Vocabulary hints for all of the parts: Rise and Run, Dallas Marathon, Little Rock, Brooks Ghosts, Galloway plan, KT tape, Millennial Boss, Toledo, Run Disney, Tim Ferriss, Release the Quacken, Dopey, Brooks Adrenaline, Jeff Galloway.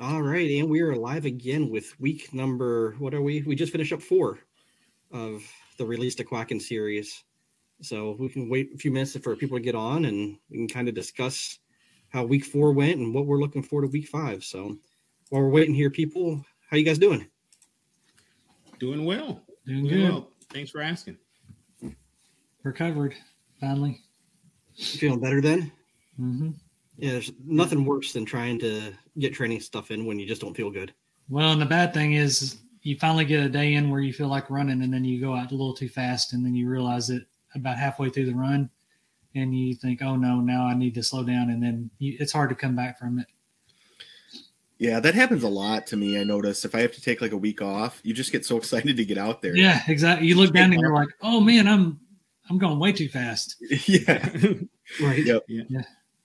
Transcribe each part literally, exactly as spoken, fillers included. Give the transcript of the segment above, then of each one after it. All right. And we are live again with week number, what are we? We just finished up four of the Release the Quacken series. So we can wait a few minutes for people to get on and we can kind of discuss how week four went and what we're looking forward to week five. So while we're waiting here, people, how you guys doing? Doing well. Doing, doing good. Well. Thanks for asking. Recovered, finally. You feeling better then? Mm-hmm. Yeah, there's nothing worse than trying to get training stuff in when you just don't feel good. Well, and the bad thing is you finally get a day in where you feel like running and then you go out a little too fast and then you realize it about halfway through the run and you think, oh, no, now I need to slow down. And then you, it's hard to come back from it. Yeah, that happens a lot to me, I notice. If I have to take like a week off, you just get so excited to get out there. Yeah, exactly. You look down and you're like, oh, man, I'm I'm going way too fast. Yeah. Right. Yep. Yeah. Yeah.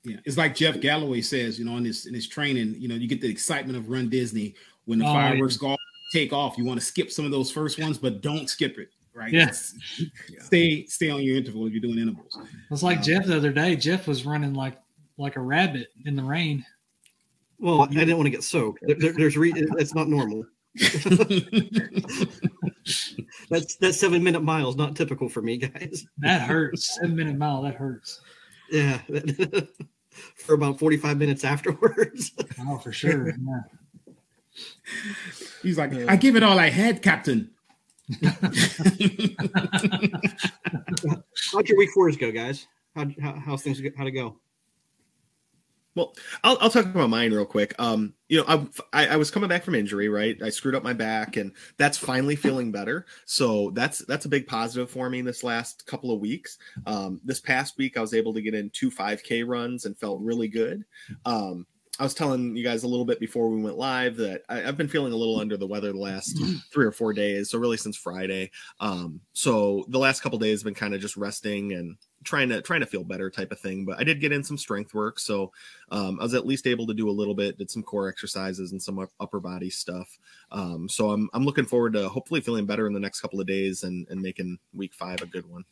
Yeah, it's like Jeff Galloway says, you know, in his in his training, you know, you get the excitement of Run Disney when the oh, fireworks yeah. go take off. You want to skip some of those first ones, but don't skip it, right? Yes, yeah. stay stay on your interval if you're doing intervals. It's like um, Jeff the other day. Jeff was running like like a rabbit in the rain. Well, I didn't want to get soaked. There, there, there's re- it's not normal. that's that's seven minute miles, not typical for me, guys. That hurts. Seven minute mile, that hurts. Yeah. For about forty-five minutes afterwards. Oh, for sure. Yeah. He's like, I give it all I had, Captain. How'd your week fours go, guys? How, how how's things how'd it go? Well, I'll I'll talk about mine real quick. Um, you know, I, I I was coming back from injury, right? I screwed up my back, and that's finally feeling better. So that's that's a big positive for me this last couple of weeks. Um, this past week, I was able to get in two five K runs and felt really good. Um, I was telling you guys a little bit before we went live that I, I've been feeling a little under the weather the last three or four days. So really since Friday. Um, so the last couple of days have been kind of just resting and trying to trying to feel better type of thing. But I did get in some strength work. So um, I was at least able to do a little bit, did some core exercises and some upper body stuff. Um, so I'm, I'm looking forward to hopefully feeling better in the next couple of days and, and making week five a good one.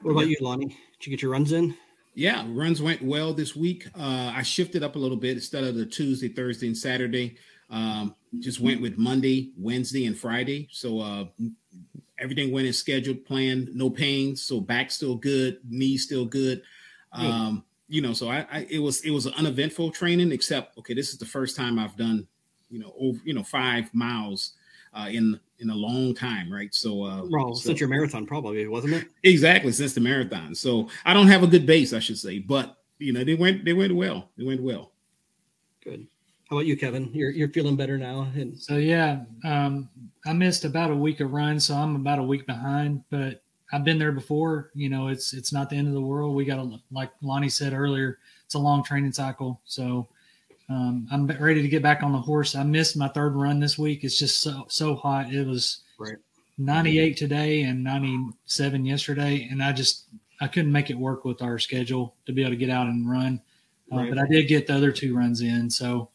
What about you, Lonnie? Did you get your runs in? Yeah, runs went well this week. Uh, I shifted up a little bit. Instead of the Tuesday, Thursday, and Saturday, um, just went with Monday, Wednesday, and Friday. So uh, everything went as scheduled, planned, no pain. So back still good, knee still good. Um, you know, so I, I it was it was an uneventful training, except okay, this is the first time I've done you know over you know five miles uh, in. in a long time, right? So, uh, well, so, since your marathon, probably wasn't it? Exactly, since the marathon. So, I don't have a good base, I should say, but you know, they went, they went well. They went well. Good. How about you, Kevin? You're you're feeling better now. And so, yeah, um, I missed about a week of runs, so I'm about a week behind. But I've been there before. You know, it's it's not the end of the world. We got to, like Lonnie said earlier, it's a long training cycle. So, Um, I'm ready to get back on the horse. I missed my third run this week. It's just so so hot. It was right. ninety-eight today and ninety-seven yesterday, and I just I couldn't make it work with our schedule to be able to get out and run. Uh, right. But I did get the other two runs in. So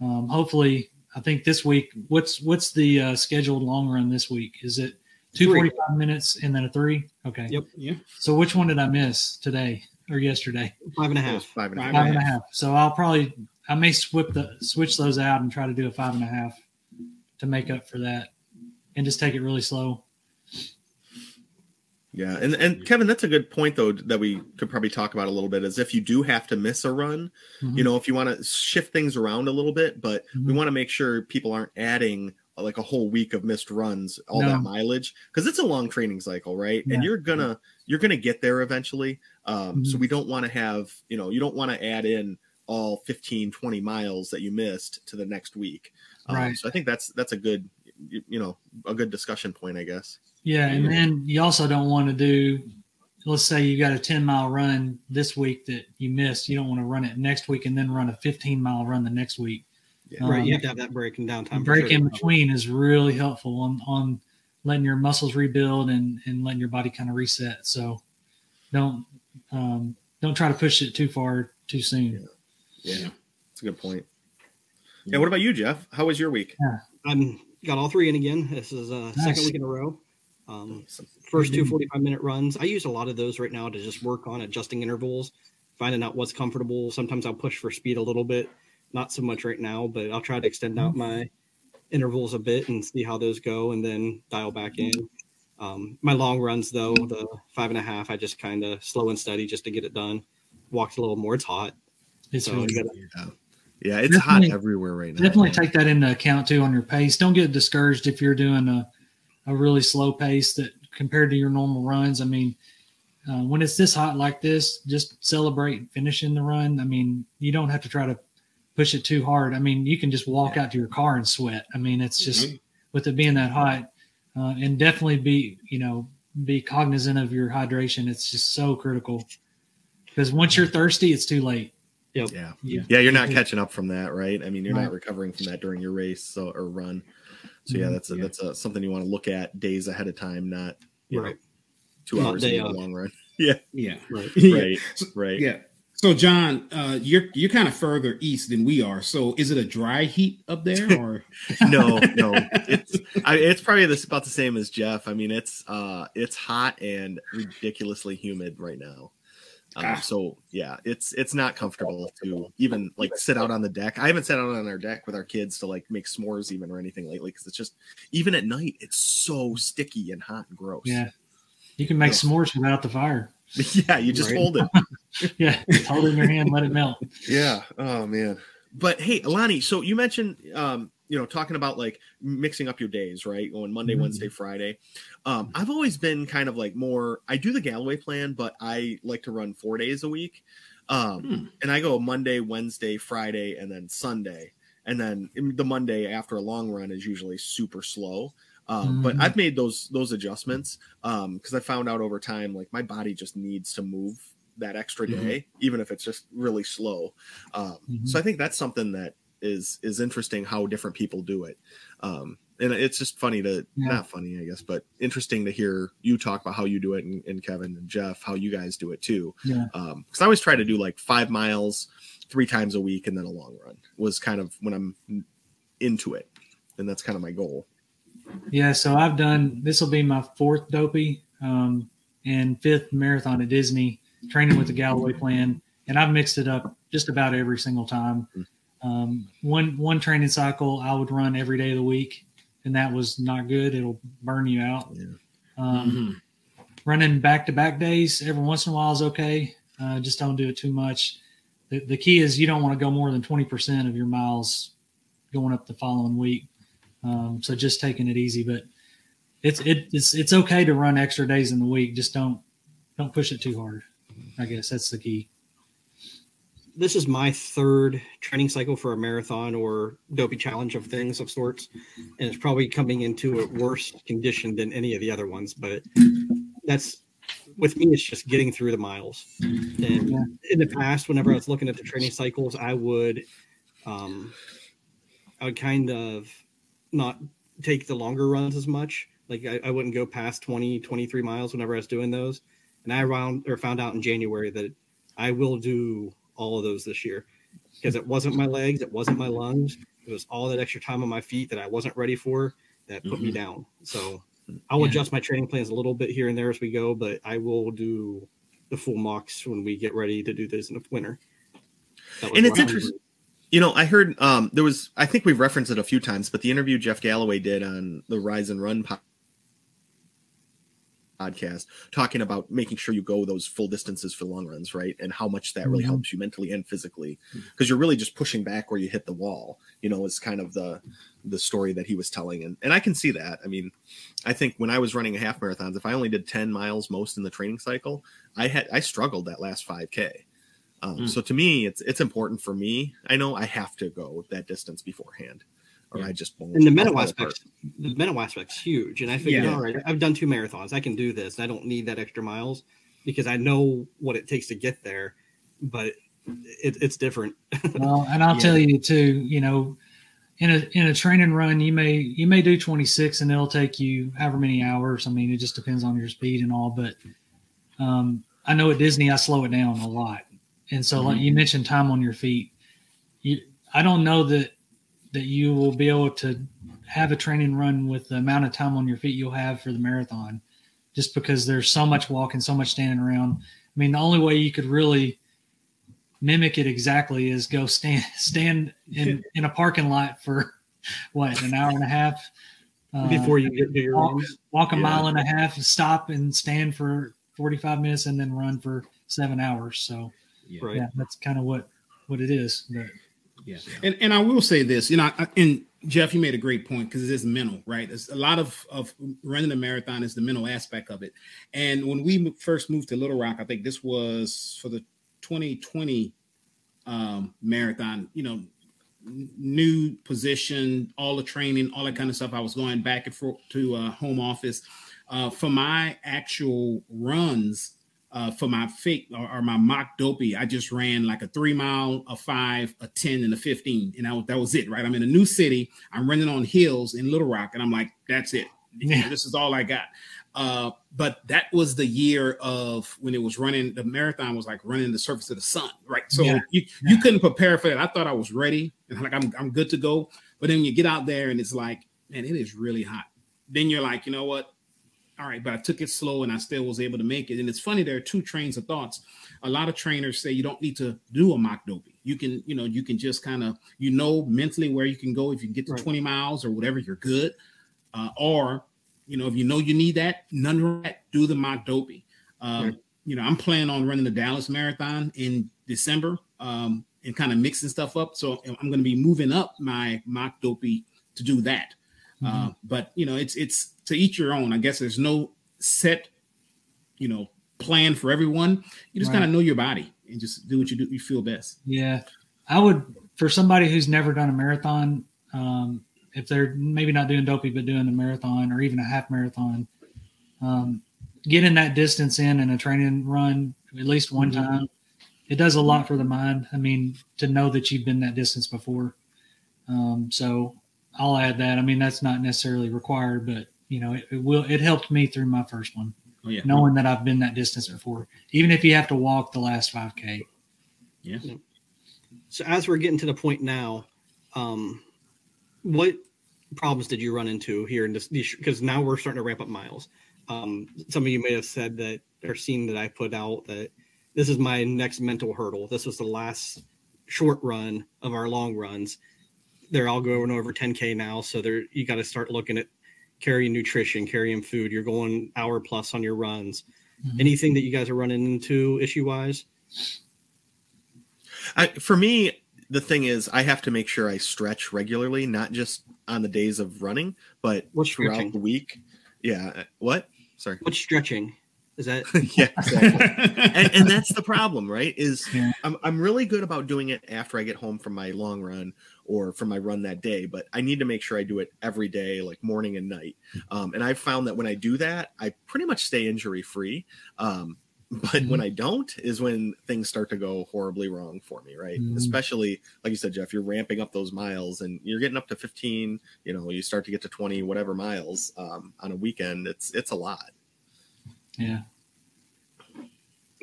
um, hopefully, I think this week. What's what's the uh, scheduled long run this week? Is it two forty-five minutes and then a three? Okay. Yep. Yeah. So which one did I miss today or yesterday? Five and a half. Five and a half. Five and a half. So I'll probably. I may swip the, switch those out and try to do a five and a half to make up for that and just take it really slow. Yeah. And, and Kevin, that's a good point, though, that we could probably talk about a little bit is if you do have to miss a run, mm-hmm. you know, if you want to shift things around a little bit, but mm-hmm. we want to make sure people aren't adding like a whole week of missed runs, all no. that mileage, because it's a long training cycle, right? Yeah. And you're going to you're going to get there eventually. Um, mm-hmm. So we don't want to have, you know, you don't want to add in all fifteen, twenty miles that you missed to the next week. Um, right. So I think that's, that's a good, you know, a good discussion point, I guess. Yeah. And then you also don't want to do, let's say you got a ten mile run this week that you missed. You don't want to run it next week and then run a fifteen mile run the next week. Yeah. Um, right. You have to have that break and downtime. Break sure. in between is really helpful on, on letting your muscles rebuild and, and letting your body kind of reset. So don't, um, don't try to push it too far too soon. Yeah. Yeah, that's a good point. Yeah, what about you, Jeff? How was your week? Yeah. I'm got all three in again. This is uh nice. Second week in a row. Um, first two forty-five minute runs. I use a lot of those right now to just work on adjusting intervals finding out what's comfortable. Sometimes I'll push for speed a little bit, not so much right now, but I'll try to extend out my intervals a bit and see how those go and then dial back in. Um, my long runs, though, the five and a half, I just kind of slow and steady just to get it done. Walked a little more. It's hot. It's so really gotta, yeah. yeah, it's definitely, hot everywhere right now. Definitely take that into account, too, on your pace. Don't get discouraged if you're doing a, a really slow pace that compared to your normal runs. I mean, uh, when it's this hot like this, just celebrate finishing the run. I mean, you don't have to try to push it too hard. I mean, you can just walk yeah. out to your car and sweat. I mean, it's just mm-hmm. with it being that hot. Uh, and definitely be, you know, be cognizant of your hydration. It's just so critical because once you're thirsty, it's too late. Yep. Yeah. Yeah. Yeah. You're not catching up from that. Right. I mean, you're right. not recovering from that during your race so, or run. So yeah, that's a, yeah. that's a, something you want to look at days ahead of time, not you right. know, two hours in the long run. Yeah. Yeah. Right. Right. Right. Yeah. So John, uh, you're you're kind of further east than we are. So is it a dry heat up there? Or no, no, it's I, it's probably this, about the same as Jeff. I mean, it's uh, it's hot and ridiculously humid right now. Um, ah. So yeah, it's it's not comfortable to even like sit out on the deck. I haven't sat out on our deck with our kids to like make s'mores even or anything lately because it's just even at night it's so sticky and hot and gross. Yeah, you can make so, s'mores without the fire. Yeah, you just right. hold it. yeah, hold it in your hand, let it melt. Yeah. Oh man. But hey, Alani, so you mentioned, um, you know, talking about like mixing up your days, right? Going Monday, mm-hmm. Wednesday, Friday. Um, I've always been kind of like more. I do the Galloway plan, but I like to run four days a week, um, hmm. and I go Monday, Wednesday, Friday, and then Sunday. And then the Monday after a long run is usually super slow. Um, but I've made those those adjustments um, because I found out over time, like my body just needs to move that extra day, mm-hmm. even if it's just really slow. Um, mm-hmm. So I think that's something that is is interesting how different people do it. Um, and it's just funny to yeah. not funny, I guess, but interesting to hear you talk about how you do it and, and Kevin and Jeff, how you guys do it, too. Yeah. Um, because I always try to do like five miles three times a week and then a long run was kind of when I'm into it. And that's kind of my goal. Yeah, so I've done, this will be my fourth Dopey um, and fifth marathon at Disney, training with the Galloway plan, and I've mixed it up just about every single time. Um, one one training cycle, I would run every day of the week, and that was not good. It'll burn you out. Yeah. Um, mm-hmm. Running back-to-back days every once in a while is okay. Uh, just don't do it too much. The, the key is you don't want to go more than twenty percent of your miles going up the following week. Um, so just taking it easy, but it's, it, it's, it's okay to run extra days in the week. Just don't, don't push it too hard. I guess that's the key. This is my third training cycle for a marathon or Dopey challenge of things of sorts. And it's probably coming into a worse condition than any of the other ones, but that's with me, it's just getting through the miles. And yeah. in the past, whenever I was looking at the training cycles, I would, um, I would kind of not take the longer runs as much. Like I, I wouldn't go past twenty, twenty-three miles whenever I was doing those. And I round or found out in January that I will do all of those this year because it wasn't my legs. It wasn't my lungs. It was all that extra time on my feet that I wasn't ready for that put mm-hmm. me down. So I'll yeah. adjust my training plans a little bit here and there as we go, but I will do the full mocks when we get ready to do this in the winter. And it's interesting. You know, I heard um, there was, I think we've referenced it a few times, but the interview Jeff Galloway did on the Rise and Run po- podcast talking about making sure you go those full distances for long runs, right? And how much that really mm-hmm. helps you mentally and physically because you're really just pushing back where you hit the wall, you know, is kind of the the story that he was telling. And, and I can see that. I mean, I think when I was running a half marathons, if I only did ten miles most in the training cycle, I had, I struggled that last five K. Um, mm. So to me, it's it's important for me. I know I have to go that distance beforehand, or yeah. I just won't. And the mental aspect, the mental aspect's huge. And I figured, yeah. all right, I've done two marathons. I can do this. I don't need that extra miles because I know what it takes to get there. But it, it's different. Well, and I'll yeah. tell you too. You know, in a in a train and run, you may you may do twenty-six, and it'll take you however many hours. I mean, it just depends on your speed and all. But um, I know at Disney, I slow it down a lot. And so, like you mentioned, time on your feet. You, I don't know that that you will be able to have a training run with the amount of time on your feet you'll have for the marathon, just because there's so much walking, so much standing around. I mean, the only way you could really mimic it exactly is go stand stand in, in a parking lot for what, an hour and a half uh, before you get to your walk, own. walk a yeah. mile and a half, stop and stand for forty-five minutes, and then run for seven hours. So yeah, right. yeah that's kind of what what it is. But, yeah, and and I will say this, you know, I, and Jeff, you made a great point because it is mental, right? It's a lot of, of running a marathon is the mental aspect of it. And when we first moved to Little Rock, I think this was for the twenty twenty um, marathon, you know, new position, all the training, all that kind of stuff. I was going back and forth to uh, home office uh, for my actual runs. Uh, for my fake or, or my mock Dopey, I just ran like a three mile, a five, a ten, and a fifteen. And I, that was it, right? I'm in a new city. I'm running on hills in Little Rock. And I'm like, that's it. Yeah. This is all I got. Uh, but that was the year of when it was running. The marathon was like running the surface of the sun, right? So yeah. you, yeah. you couldn't prepare for that. I thought I was ready. And like, I'm, I'm good to go. But then you get out there and it's like, man, it is really hot. Then you're like, you know what? All right, but I took it slow and I still was able to make it. And it's funny, there are two trains of thoughts. A lot of trainers say you don't need to do a mock Dopey. You can, you know, you can just kind of, you know, mentally where you can go. If you can get to right. twenty miles or whatever, you're good. Uh, or, you know, if you know you need that, none of that, do the mock Dopey. Um, right. You know, I'm planning on running the Dallas Marathon in December um, and kind of mixing stuff up. So I'm going to be moving up my mock Dopey to do that. Mm-hmm. Uh, but, you know, it's it's to each your own. I guess there's no set, you know, plan for everyone. You just right. kind of know your body and just do what you do. You feel best. Yeah, I would, for somebody who's never done a marathon, um, if they're maybe not doing Dopey, but doing the marathon or even a half marathon, um, getting that distance in and a training run at least one mm-hmm. time, it does a lot for the mind. I mean, to know that you've been that distance before. Um, so I'll add that. I mean, that's not necessarily required, but you know, it, it will, it helped me through my first one, oh, yeah. knowing that I've been that distance before, even if you have to walk the last five K. Yeah. So as we're getting to the point now, um, what problems did you run into here in this? Because now we're starting to ramp up miles. Um, some of you may have said that or seen that I put out that this is my next mental hurdle. This was the last short run of our long runs. They're all going over ten K now. So there, you got to start looking at carrying nutrition, carrying food. You're going hour plus on your runs. Mm-hmm. Anything that you guys are running into issue wise? I, for me, the thing is I have to make sure I stretch regularly, not just on the days of running, but What's throughout stretching? the week. Yeah. What? Sorry. What's stretching? Is that? yeah. Exactly. and, and that's the problem, right? Is yeah. I'm, I'm really good about doing it after I get home from my long run or from my run that day, but I need to make sure I do it every day, like morning and night. Um, and I've found that when I do that, I pretty much stay injury free. Um, but mm-hmm. when I don't is when things start to go horribly wrong for me. Right. Mm-hmm. Especially like you said, Jeff, you're ramping up those miles and you're getting up to fifteen, you know, you start to get to twenty, whatever miles um, on a weekend. It's, it's a lot. Yeah.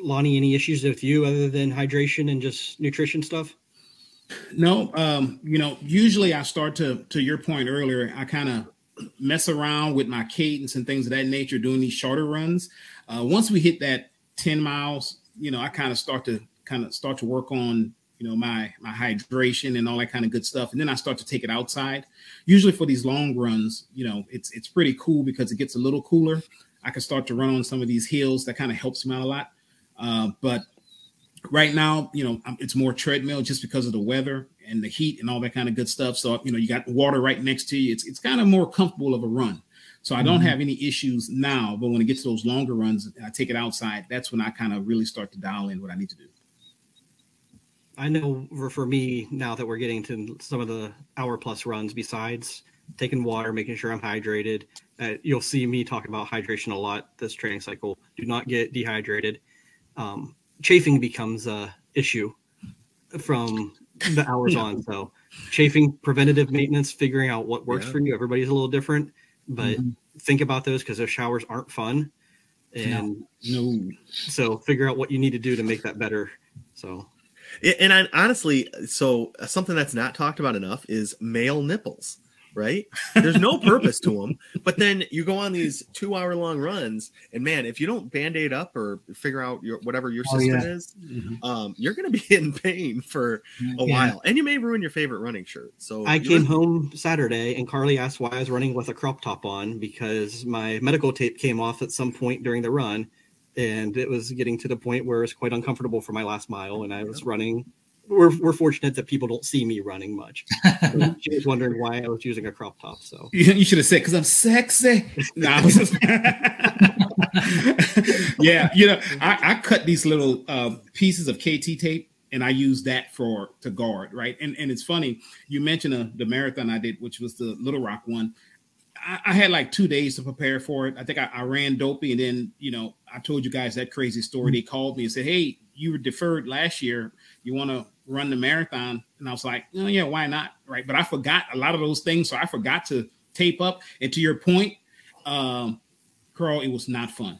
Lonnie, any issues with you other than hydration and just nutrition stuff? No, um, you know, usually I start to, to your point earlier, I kind of mess around with my cadence and things of that nature doing these shorter runs. Uh, once we hit that ten miles, you know, I kind of start to kind of start to work on, you know, my, my hydration and all that kind of good stuff. And then I start to take it outside. Usually for these long runs, you know, it's, it's pretty cool because it gets a little cooler. I can start to run on some of these hills. That kind of helps me out a lot. Uh, but right now, you know, it's more treadmill just because of the weather and the heat and all that kind of good stuff. So, you know, you got water right next to you. It's it's kind of more comfortable of a run. So I don't mm-hmm. have any issues now. But when it gets to those longer runs, and I take it outside. That's when I kind of really start to dial in what I need to do. I know for me, now that we're getting to some of the hour plus runs, besides taking water, making sure I'm hydrated, uh, you'll see me talking about hydration a lot this training cycle. Do not get dehydrated. Um, chafing becomes a issue from the hours yeah. on. So chafing, preventative maintenance, figuring out what works yeah. for you. Everybody's a little different, but mm-hmm. think about those because those showers aren't fun. And no. no, so figure out what you need to do to make that better. So, and I honestly, so something that's not talked about enough is male nipples. right? There's no purpose to them. But then you go on these two hour long runs, and man, if you don't band-aid up or figure out your whatever your system oh, yeah. is, mm-hmm. um, you're going to be in pain for a yeah. while, and you may ruin your favorite running shirt. So I came were- home Saturday, and Carly asked why I was running with a crop top on because my medical tape came off at some point during the run, and it was getting to the point where it was quite uncomfortable for my last mile, and I was yeah. running. We're we're fortunate that people don't see me running much. So she was wondering why I was using a crop top. So you, you should have said, "Because I'm sexy." Nah, just... yeah, you know, I, I cut these little uh, pieces of K T tape, and I use that for to guard, right? And and it's funny you mentioned uh, the marathon I did, which was the Little Rock one. I, I had like two days to prepare for it. I think I, I ran Dopey, and then you know I told you guys that crazy story. They called me and said, "Hey, you were deferred last year. You want to run the marathon?" And I was like, oh yeah, why not? Right. But I forgot a lot of those things. So I forgot to tape up. And to your point, um, Carl, it was not fun.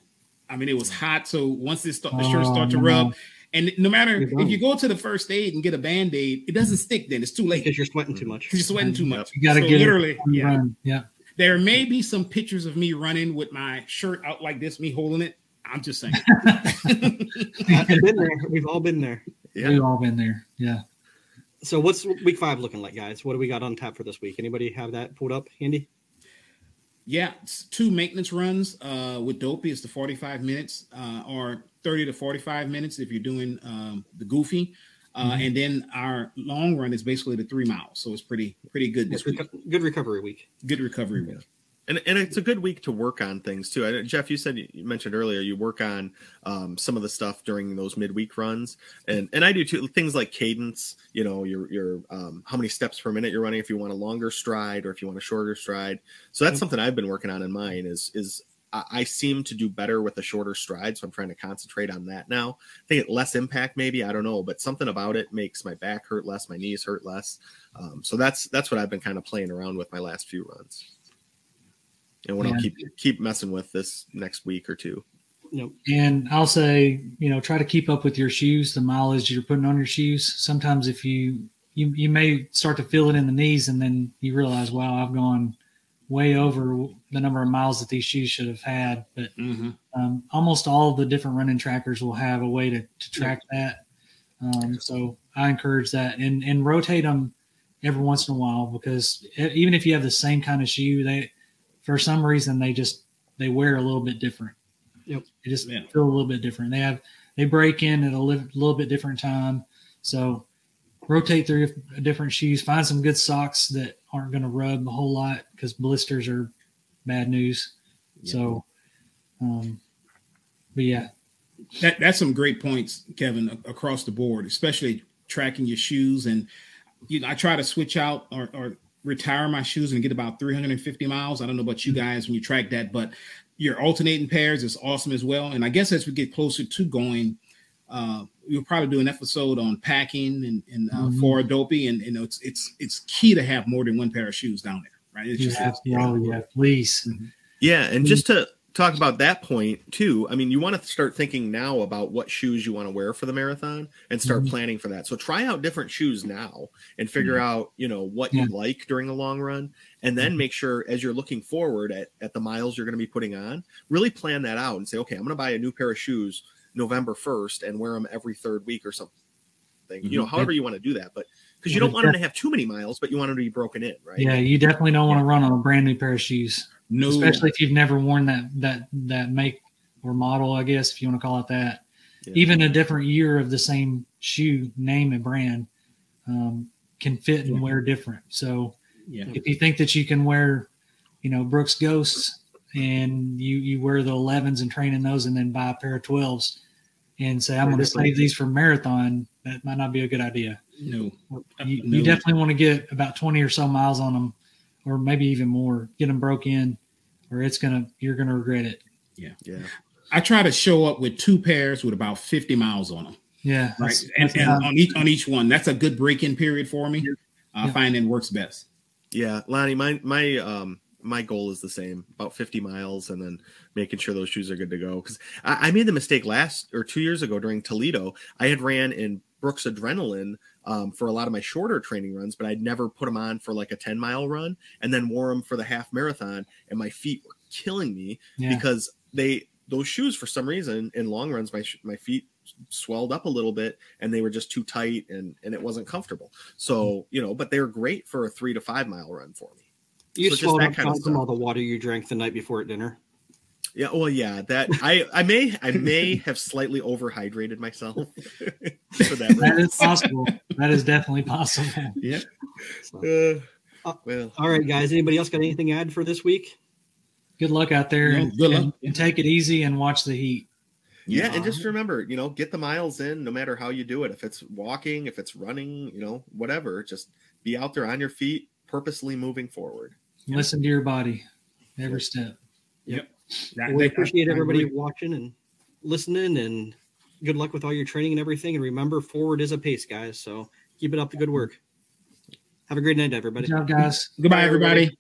I mean, it was hot. So once this st- the shirt oh, starts to rub, and no matter if you go to the first aid and get a Band-Aid, it doesn't stick then. It's too late. Because you're sweating too much. You're sweating too much. You got to so get literally, it. Yeah. yeah. There may be some pictures of me running with my shirt out like this, me holding it. I'm just saying. I've been there. We've all been there. Yeah. We've all been there. Yeah. So what's week five looking like, guys? What do we got on tap for this week? Anybody have that pulled up, Andy? Yeah, it's two maintenance runs uh, with Dopey. It's the forty-five minutes uh, or thirty to forty-five minutes if you're doing um, the goofy. Uh, mm-hmm. And then our long run is basically the three miles. So it's pretty pretty good this reco- week. Good recovery week. Good recovery yeah. week. And and it's a good week to work on things too. I, Jeff, you said you mentioned earlier you work on um, some of the stuff during those midweek runs, and and I do too. Things like cadence, you know, your your um, how many steps per minute you're running if you want a longer stride or if you want a shorter stride. So that's something I've been working on in mine. Is is I, I seem to do better with a shorter stride, so I'm trying to concentrate on that now. I think it less impact maybe, I don't know, but something about it makes my back hurt less, my knees hurt less. Um, so that's that's what I've been kind of playing around with my last few runs. And what yeah. I'll keep keep messing with this next week or two. Yep. And I'll say, you know, try to keep up with your shoes, the mileage you're putting on your shoes. Sometimes if you you, you may start to feel it in the knees, and then you realize, wow, I've gone way over the number of miles that these shoes should have had. But mm-hmm. um, almost all of the different running trackers will have a way to, to track yeah. that. Um, so I encourage that and and rotate them every once in a while, because even if you have the same kind of shoe, they for some reason, they just they wear a little bit different. Yep. They just yeah. feel a little bit different. They have they break in at a li- little bit different time. So rotate through different shoes. Find some good socks that aren't going to rub a whole lot, because blisters are bad news. Yeah. So, um, but yeah, that that's some great points, Kevin, across the board, especially tracking your shoes. And you know, I try to switch out or. or retire my shoes and get about three hundred fifty miles. I don't know about you guys when you track that, but your alternating pairs is awesome as well. And I guess as we get closer to going, uh, we'll probably do an episode on packing and, and uh, mm-hmm. for Dopey. And, you know, it's, it's, it's key to have more than one pair of shoes down there, right? It's yeah, just, absolutely. Yeah, please. Yeah. And please. Just to talk about that point too. I mean, you want to start thinking now about what shoes you want to wear for the marathon and start mm-hmm. planning for that. So try out different shoes now and figure mm-hmm. out, you know, what yeah. you like during the long run. And then make sure as you're looking forward at, at the miles you're going to be putting on, really plan that out and say, okay, I'm going to buy a new pair of shoes November first and wear them every third week or something, mm-hmm. you know, however you want to do that. But because you don't want them to have too many miles, but you want them to be broken in, right? Yeah, you definitely don't want to run on a brand new pair of shoes. No, especially if you've never worn that that that make or model, I guess, if you want to call it that. Yeah. Even a different year of the same shoe, name and brand, um, can fit and wear different. So yeah. if you think that you can wear, you know, Brooks Ghosts and you, you wear the elevens and train in those and then buy a pair of twelves and say, I'm going to save these for marathon, that might not be a good idea. No. You, no. you definitely want to get about twenty or so miles on them, or maybe even more. Get them broke in, or it's gonna you're gonna regret it. Yeah, yeah. I try to show up with two pairs with about fifty miles on them. Yeah, right. That's, and, that's and awesome. on each on each one, that's a good break in period for me. Yeah. I yeah. find it works best. Yeah, Lonnie, my my um. my goal is the same, about fifty miles, and then making sure those shoes are good to go. Because I, I made the mistake last or two years ago during Toledo. I had ran in Brooks Adrenaline um, for a lot of my shorter training runs, but I'd never put them on for like a ten mile run, and then wore them for the half marathon. And my feet were killing me yeah. because they those shoes, for some reason, in long runs, my my feet swelled up a little bit, and they were just too tight, and and it wasn't comfortable. So, you know, but they were great for a three to five mile run for me. You so swelled up kind of from all the water you drank the night before at dinner. Yeah, well, yeah, that I I may I may have slightly overhydrated myself. For that, that is possible. That is definitely possible. Yeah. So. Uh, well, all right, guys. Anybody else got anything to add for this week? Good luck out there, yeah, and, good luck. And, and take it easy and watch the heat. Yeah, and just remember, you know, get the miles in no matter how you do it. If it's walking, if it's running, you know, whatever, just be out there on your feet, purposely moving forward. Listen to your body. Every step. Yep. Well, we appreciate everybody watching and listening, and good luck with all your training and everything. And remember, forward is a pace, guys. So keep it up the good work. Have a great night, everybody. Good job, guys. Goodbye, everybody.